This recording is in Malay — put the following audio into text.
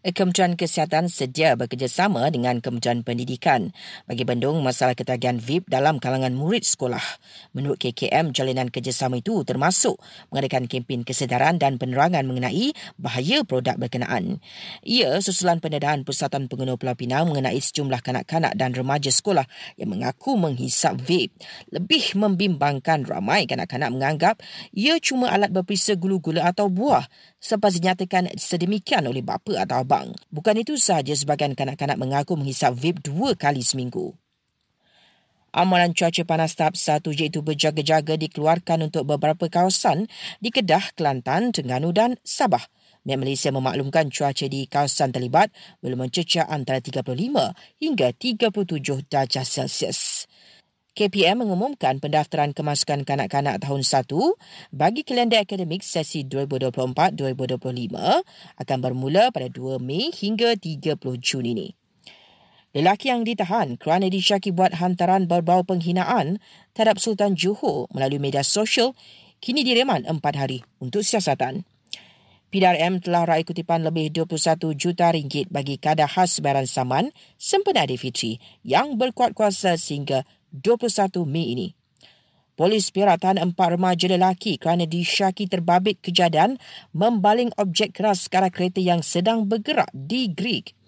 Kementerian Kesihatan sedia bekerjasama dengan Kementerian Pendidikan bagi bendung masalah ketagihan vape dalam kalangan murid sekolah. Menurut KKM, jalinan kerjasama itu termasuk mengadakan kempen kesedaran dan penerangan mengenai bahaya produk berkenaan. Ia susulan pendedahan Pusat Pengguna Pulau Pinang mengenai sejumlah kanak-kanak dan remaja sekolah yang mengaku menghisap vape. Lebih membimbangkan, ramai kanak-kanak menganggap ia cuma alat berperisa gula-gula atau buah, selepas dinyatakan sedemikian oleh bapa atau abang. Bukan itu sahaja, sebahagian kanak-kanak mengaku menghisap vape 2 kali seminggu. Amaran cuaca panas tahap 1 iaitu berjaga-jaga dikeluarkan untuk beberapa kawasan di Kedah, Kelantan, Terengganu dan Sabah. Met Malaysia memaklumkan cuaca di kawasan terlibat belum mencecah antara 35 hingga 37 darjah Celsius. KPM mengumumkan pendaftaran kemasukan kanak-kanak tahun 1 bagi kalender akademik sesi 2024-2025 akan bermula pada 2 Mei hingga 30 Jun ini. Lelaki yang ditahan kerana disyaki buat hantaran berbau penghinaan terhadap Sultan Johor melalui media sosial kini direman 4 hari untuk siasatan. PDRM telah raih kutipan lebih RM21 juta bagi kadar khas bayaran saman sempena Aidilfitri yang berkuat kuasa sehingga 21 Mei ini. Polis Perak tahan 4 remaja lelaki kerana disyaki terbabit kejadian membaling objek keras ke arah kereta yang sedang bergerak di Greek.